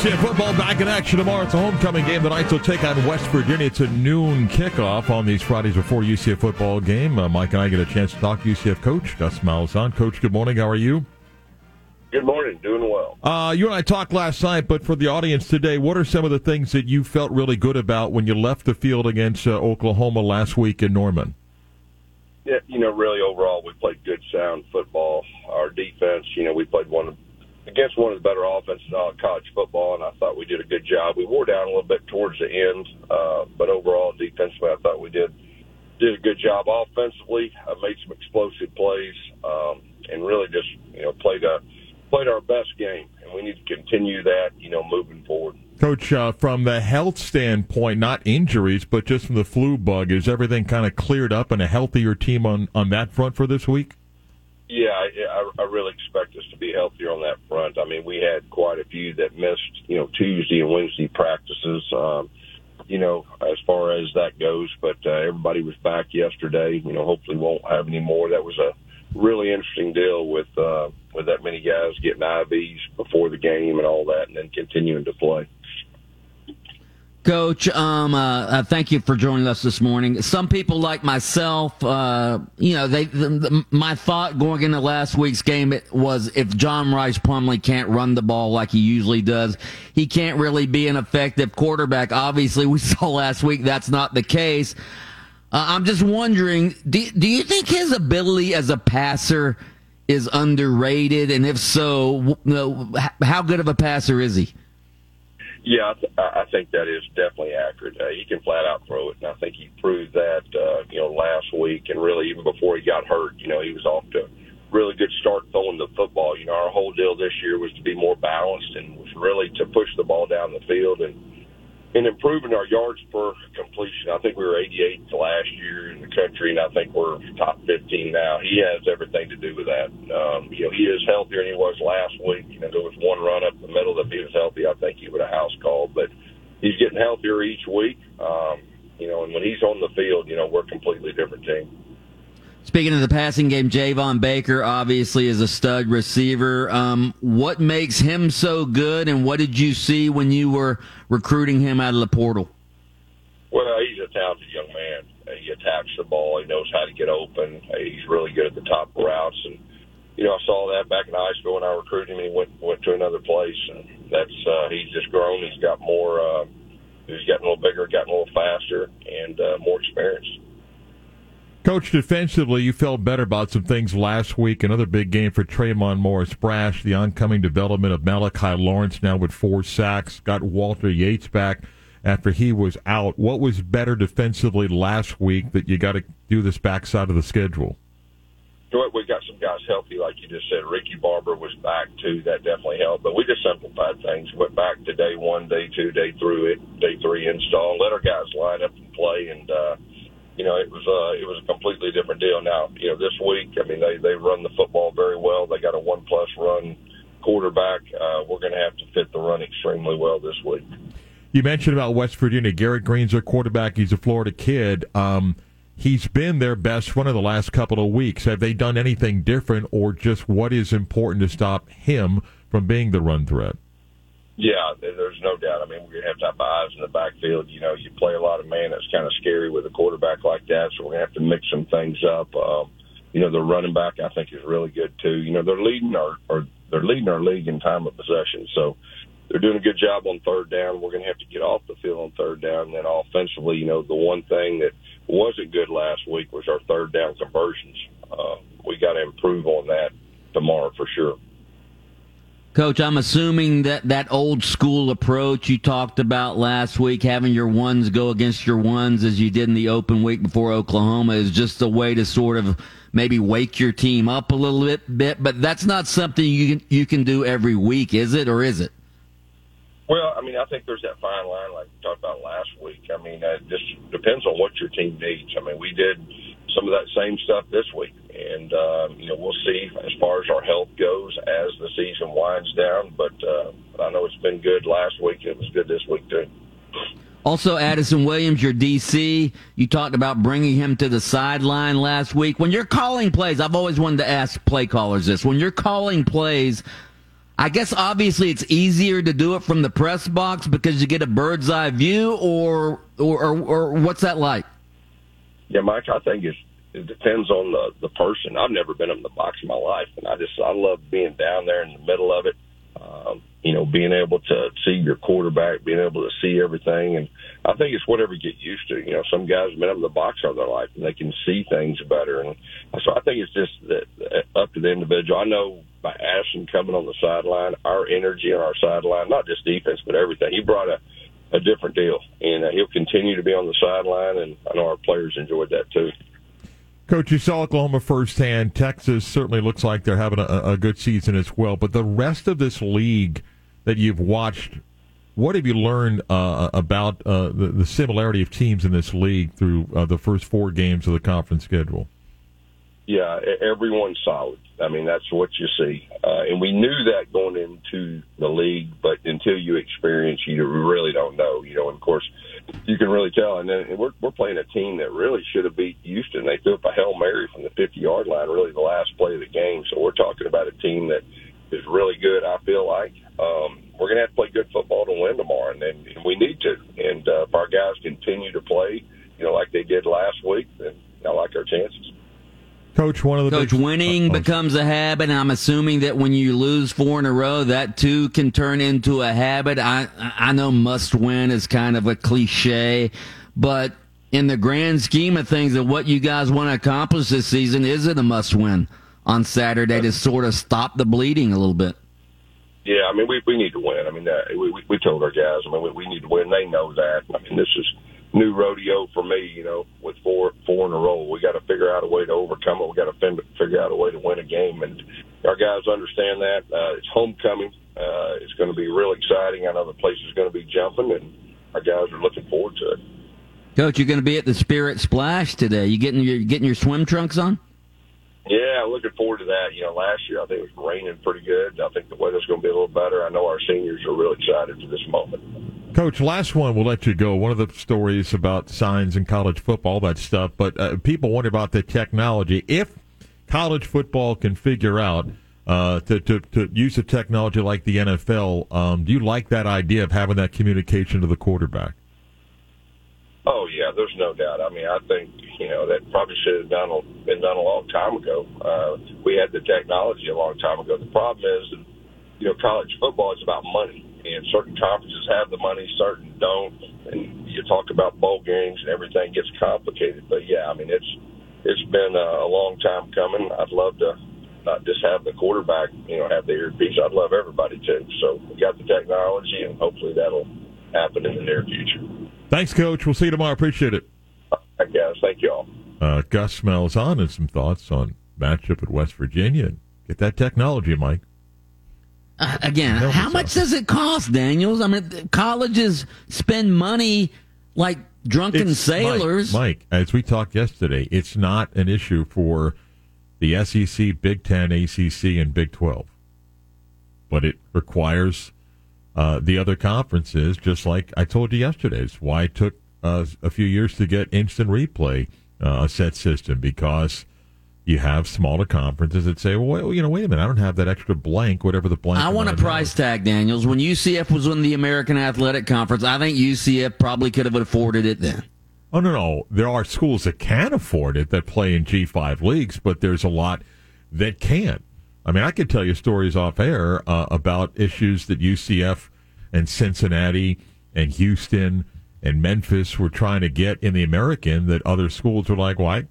UCF football back in action tomorrow. It's a homecoming game tonight, so take on West Virginia. It's a noon kickoff on these Fridays before UCF football game. Mike and I get a chance to talk to UCF coach Gus Malzahn. Coach, good morning. How are you? Good morning. Doing well. You and I talked last night, but for the audience today, what are some of the things that you felt really good about when you left the field against Oklahoma last week in Norman? Yeah, really overall we played good, sound football. Our defense, we played against one of the better offenses in all college football, and I thought we did a good job. We wore down a little bit towards the end, but overall defensively I thought we did a good job. Offensively, I made some explosive plays and really just played our best game, and we need to continue that, moving forward. Coach, from the health standpoint, not injuries, but just from the flu bug, is everything kind of cleared up and a healthier team on that front for this week? Yeah, I really expect us to be healthier on that front. I mean, we had quite a few that missed, Tuesday and Wednesday practices, as far as that goes. But everybody was back yesterday. Hopefully won't have any more. That was a really interesting deal with that many guys getting IVs before the game and all that, and then continuing to play. Coach, thank you for joining us this morning. Some people like myself, my thought going into last week's game was if John Rice Plumlee can't run the ball like he usually does, he can't really be an effective quarterback. Obviously, we saw last week that's not the case. I'm just wondering, do you think his ability as a passer is underrated? And if so, how good of a passer is he? Yeah, I think that is definitely accurate. He can flat out throw it, and I think he proved that, last week and really even before he got hurt. He was off to a really good start throwing the football. Our whole deal this year was to be more balanced and was really to push the ball down the field and improving our yards per completion. I think we were 88th last year in the country, and I think we're top 15 now. He has everything to do with that. He is healthier than he was last week. There was one run up the middle that if he was healthy, I think he would have house called. But he's getting healthier each week, and when he's on the field, we're a completely different team. Speaking of the passing game, Javon Baker obviously is a stud receiver. What makes him so good, and what did you see when you were recruiting him out of the portal? Well, he's a talented young man. He attacks the ball. He knows how to get open. He's really good at the top routes. And, I saw that back in high school when I recruited him. He went to another place. And he's just grown. He's got more. He's gotten a little bigger, gotten a little faster, and more experience. Coach, defensively, you felt better about some things last week. Another big game for Traymon Morris-Brash, the oncoming development of Malachi Lawrence now with 4 sacks, got Walter Yates back after he was out. What was better defensively last week that you got to do this backside of the schedule? We got some guys healthy, like you just said. Ricky Barber was back, too. That definitely helped. But we just simplified things. Went back to day 1, day 2, day 3 install, let our guys line up and play, and it was a completely different deal. Now, this week, I mean, they run the football very well. They got a 1+ run quarterback. We're going to have to fit the run extremely well this week. You mentioned about West Virginia. Garrett Green's their quarterback. He's a Florida kid. He's been their best one of the last couple of weeks. Have they done anything different, or just what is important to stop him from being the run threat? Yeah, there's no doubt. I mean, we're going to have eyes in the backfield. You play a lot of man. That's kind of scary with a quarterback like that, so we're going to have to mix some things up. The running back, I think, is really good, too. They're leading our league in time of possession, so they're doing a good job on third down. We're going to have to get off the field on third down. And then offensively, the one thing that wasn't good last week was our third down conversions. We got to improve on that tomorrow for sure. Coach, I'm assuming that old school approach you talked about last week, having your ones go against your ones as you did in the open week before Oklahoma, is just a way to sort of maybe wake your team up a little bit. But that's not something you can do every week, is it, or is it? Well, I mean, I think there's that fine line like we talked about last week. I mean, it just depends on what your team needs. I mean, we did some of that same stuff this week. And, we'll see as far as our health goes as the season winds down. But I know it's been good last week. It was good this week, too. Also, Addison Williams, your DC, you talked about bringing him to the sideline last week. When you're calling plays, I've always wanted to ask play callers this. When you're calling plays, I guess obviously it's easier to do it from the press box because you get a bird's eye view, or what's that like? Yeah, Mike, I think it depends on the person. I've never been in the box in my life, and I love being down there in the middle of it. Being able to see your quarterback, being able to see everything, and I think it's whatever you get used to. You know, some guys have been up in the box all their life and they can see things better, and so I think it's just up to the individual. I know by Ashton coming on the sideline, our energy on our sideline, not just defense but everything, he brought a different deal, and he'll continue to be on the sideline, and I know our players enjoyed that too. Coach, you saw Oklahoma firsthand. Texas certainly looks like they're having a good season as well. But the rest of this league that you've watched, what have you learned about the similarity of teams in this league through the first four games of the conference schedule? Yeah, everyone's solid. I mean, that's what you see. And we knew that going into the league, but until you experience, you really don't know. You know, and of course, you can really tell. And then we're playing a team that really should have beat Houston. They threw up a Hail Mary from the 50-yard line, really the last play of the game. So we're talking about a team that is really good, I feel like. We're going to have to play good football to win tomorrow, and we need to. And if our guys continue to play, you know, like they did last week, then I like our chances. Coach, winning becomes a habit. I'm assuming that when you lose four in a row, that too can turn into a habit. I know must win is kind of a cliche, but in the grand scheme of things of what you guys want to accomplish this season, is it a must win on Saturday to sort of stop the bleeding a little bit? Yeah, I mean, we need to win. I mean, we told our guys, I mean, we need to win. They know that. I mean, this is new rodeo for me, you know, with four in a row. We got to figure out a way to overcome it. We got to figure out a way to win a game, and our guys understand that. It's homecoming. It's going to be real exciting. I know the place is going to be jumping, and our guys are looking forward to it. Coach, you're going to be at the Spirit Splash today. You getting your swim trunks on? Yeah, looking forward to that. You know, last year I think it was raining pretty good. I think the weather's going to be a little better. I know our seniors are real excited for this moment. Coach, last one, we'll let you go. One of the stories about signs in college football, all that stuff, but people wonder about the technology. If college football can figure out to use a technology like the NFL, do you like that idea of having that communication to the quarterback? Oh, yeah, there's no doubt. I mean, I think, you know, that probably should have been done a long time ago. We had the technology a long time ago. The problem is, you know, college football is about money. And certain conferences have the money, certain don't. And you talk about bowl games and everything gets complicated. But, yeah, I mean, it's been a long time coming. I'd love to not just have the quarterback, you know, have the earpiece. I'd love everybody to. So we got the technology, and hopefully that'll happen in the near future. Thanks, Coach. We'll see you tomorrow. Appreciate it. All right, guys. Thank you all. Gus Malzahn and some thoughts on matchup at West Virginia. Get that technology, Mike. Again, how much does it cost, Daniels? I mean, colleges spend money like drunken sailors. Mike, as we talked yesterday, it's not an issue for the SEC, Big Ten, ACC, and Big 12. But it requires the other conferences, just like I told you yesterday. It's why it took a few years to get instant replay set system, because you have smaller conferences that say, well, you know, wait a minute, I don't have that extra blank, whatever the blank. I want a price tag, Daniels. When UCF was in the American Athletic Conference, I think UCF probably could have afforded it then. Oh, no. There are schools that can afford it that play in G5 leagues, but there's a lot that can't. I mean, I could tell you stories off air about issues that UCF and Cincinnati and Houston and Memphis were trying to get in the American that other schools were like, well,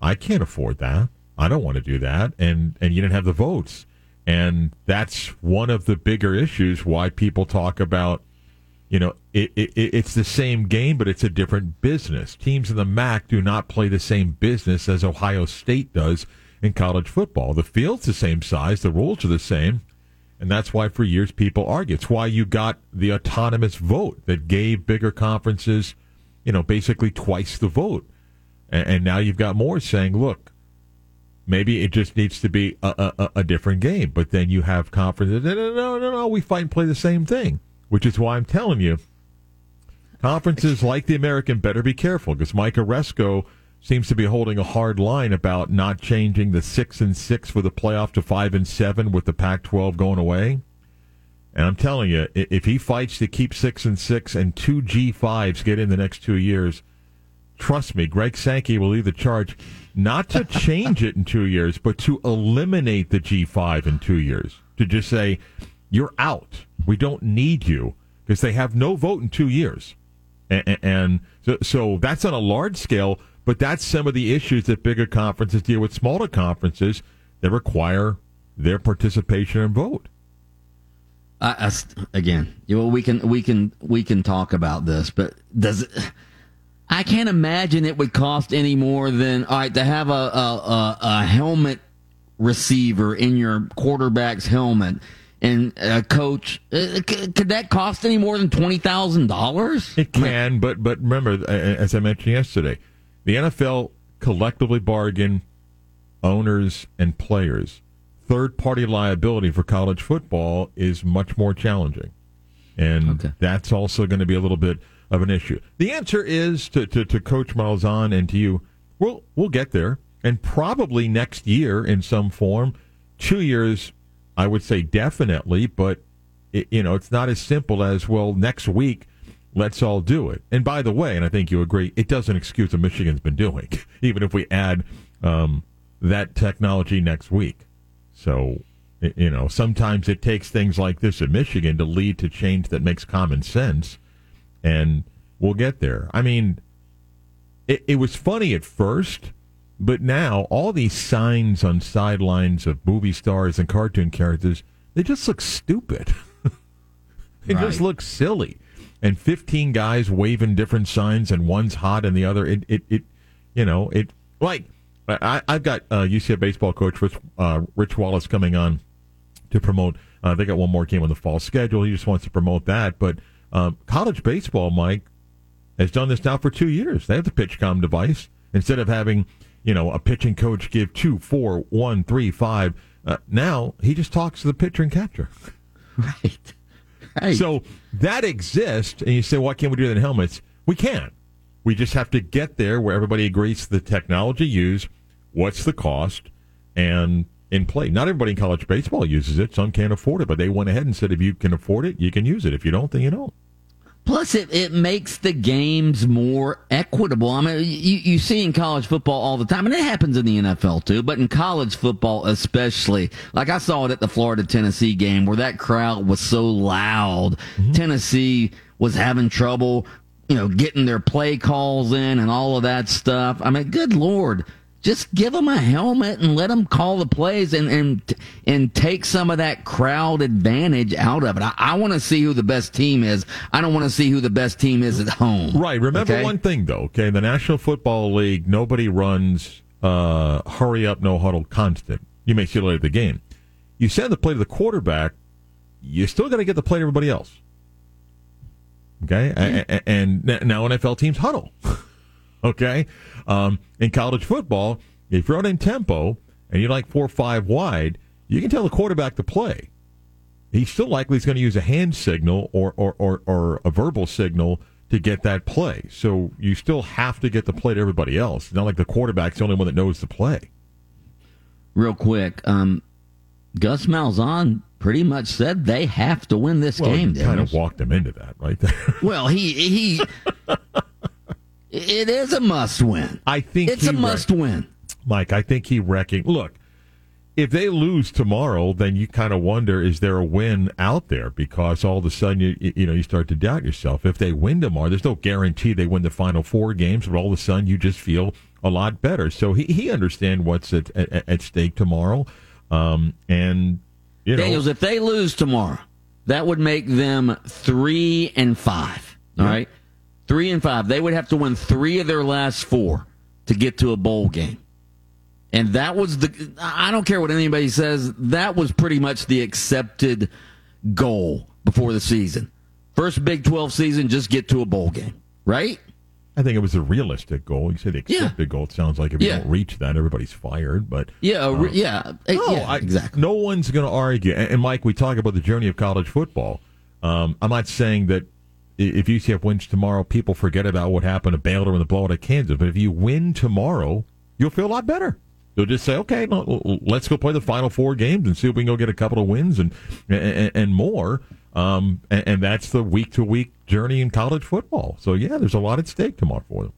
I can't afford that. I don't want to do that. And you didn't have the votes. And that's one of the bigger issues why people talk about, you know, it's the same game, but it's a different business. Teams in the MAC do not play the same business as Ohio State does in college football. The field's the same size. The rules are the same. And that's why for years people argue. It's why you got the autonomous vote that gave bigger conferences, you know, basically twice the vote. And now you've got more saying, look, maybe it just needs to be a different game. But then you have conferences, no, we fight and play the same thing, which is why I'm telling you, conferences like the American better be careful, because Mike Aresco seems to be holding a hard line about not changing the 6-6 for the playoff to 5-7 with the Pac-12 going away. And I'm telling you, if he fights to keep 6-6 and two G5s get in the next 2 years, trust me, Greg Sankey will lead the charge not to change it in 2 years, but to eliminate the G5 in 2 years, to just say, you're out. We don't need you, because they have no vote in 2 years. And so that's on a large scale, but that's some of the issues that bigger conferences deal with smaller conferences that require their participation and vote. We can talk about this, but does it? I can't imagine it would cost any more than to have a helmet receiver in your quarterback's helmet and a coach. Could that cost any more than $20,000? It can, but remember, as I mentioned yesterday, the NFL collectively bargain owners and players. Third-party liability for college football is much more challenging. And that's also going to be a little bit of an issue. The answer is, to Coach Malzahn and to you, we'll get there. And probably next year in some form. 2 years, I would say definitely, but it's not as simple as, well, next week, let's all do it. And by the way, and I think you agree, it doesn't excuse what Michigan's been doing, even if we add that technology next week. So, sometimes it takes things like this in Michigan to lead to change that makes common sense, and we'll get there. I mean, it was funny at first, but now all these signs on sidelines of movie stars and cartoon characters, they just look stupid. They right. just look silly. And 15 guys waving different signs, and one's hot and the other, I've got UCF baseball coach Rich Wallace coming on to promote. They got one more game on the fall schedule. He just wants to promote that. But college baseball, Mike, has done this now for 2 years. They have the Pitchcom device. Instead of having, a pitching coach give 2, 4, 1, 3, 5, now he just talks to the pitcher and catcher. Right. Right. So that exists. And you say, why can't we do that in helmets? We can. We just have to get there where everybody agrees to the technology used. What's the cost? And in play, not everybody in college baseball uses it. Some can't afford it, but they went ahead and said, if you can afford it, you can use it. If you don't, then you don't. Plus, it makes the games more equitable. I mean, you see in college football all the time, and it happens in the NFL too, but in college football especially. Like, I saw it at the Florida-Tennessee game where that crowd was so loud. Mm-hmm. Tennessee was having trouble, getting their play calls in and all of that stuff. I mean, good Lord. Just give them a helmet and let them call the plays and take some of that crowd advantage out of it. I want to see who the best team is. I don't want to see who the best team is at home. Right. Remember one thing, though. Okay, in the National Football League, nobody runs hurry up, no huddle constant. You may see it later in the game. You send the play to the quarterback, you still got to get the play to everybody else. Okay? Yeah. And now NFL teams huddle. Okay? In college football, if you're out in tempo and you're like 4 or 5 wide, you can tell the quarterback to play. He's still likely he's going to use a hand signal or a verbal signal to get that play. So you still have to get the play to everybody else. It's not like the quarterback's the only one that knows the play. Real quick, Gus Malzahn pretty much said they have to win this game. He kind of walked them into that right there. Well, he it is a must-win. I think it's a must-win, Mike. I think he wrecking. Look, if they lose tomorrow, then you kind of wonder: is there a win out there? Because all of a sudden, you start to doubt yourself. If they win tomorrow, there's no guarantee they win the final 4 games. But all of a sudden, you just feel a lot better. So he understands what's at stake tomorrow. Daniels, if they lose tomorrow, that would make them 3-5. All yeah. right. 3-5. They would have to win 3 of their last 4 to get to a bowl game. And that was I don't care what anybody says, that was pretty much the accepted goal before the season. First Big 12 season, just get to a bowl game, right? I think it was a realistic goal. You said the accepted goal. It sounds like if you don't reach that, everybody's fired. But exactly. No one's going to argue. And, Mike, we talk about the journey of college football. I'm not saying that if UCF wins tomorrow, people forget about what happened to Baylor in the blowout at Kansas. But if you win tomorrow, you'll feel a lot better. You'll just say, okay, let's go play the final 4 games and see if we can go get a couple of wins and more. And that's the week-to-week journey in college football. So, yeah, there's a lot at stake tomorrow for them.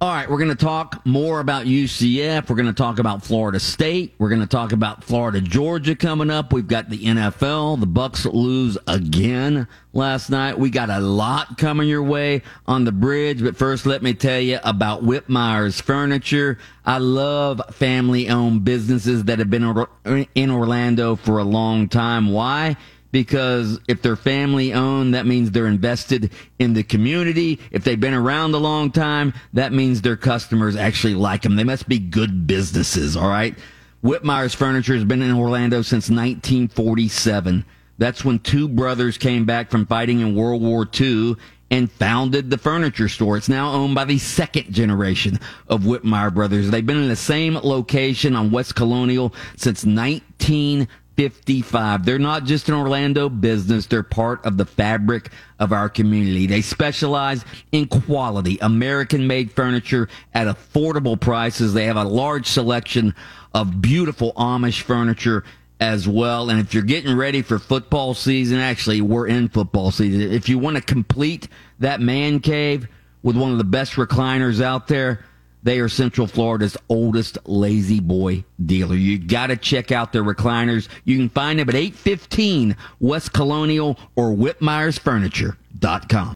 All right, we're going to talk more about UCF. We're going to talk about Florida State. We're going to talk about Florida, Georgia coming up. We've got the NFL. The Bucs lose again last night. We got a lot coming your way on the bridge. But first, let me tell you about Whitmire's Furniture. I love family-owned businesses that have been in Orlando for a long time. Why? Because if they're family-owned, that means they're invested in the community. If they've been around a long time, that means their customers actually like them. They must be good businesses, all right? Whitmire's Furniture has been in Orlando since 1947. That's when two brothers came back from fighting in World War II and founded the furniture store. It's now owned by the second generation of Whitmire brothers. They've been in the same location on West Colonial since 1955. They're not just an Orlando business. They're part of the fabric of our community. They specialize in quality, American-made furniture at affordable prices. They have a large selection of beautiful Amish furniture as well. And if you're getting ready for football season, actually, we're in football season. If you want to complete that man cave with one of the best recliners out there, they are Central Florida's oldest Lazy Boy dealer. You got to check out their recliners. You can find them at 815 West Colonial or Whitmire'sFurniture.com.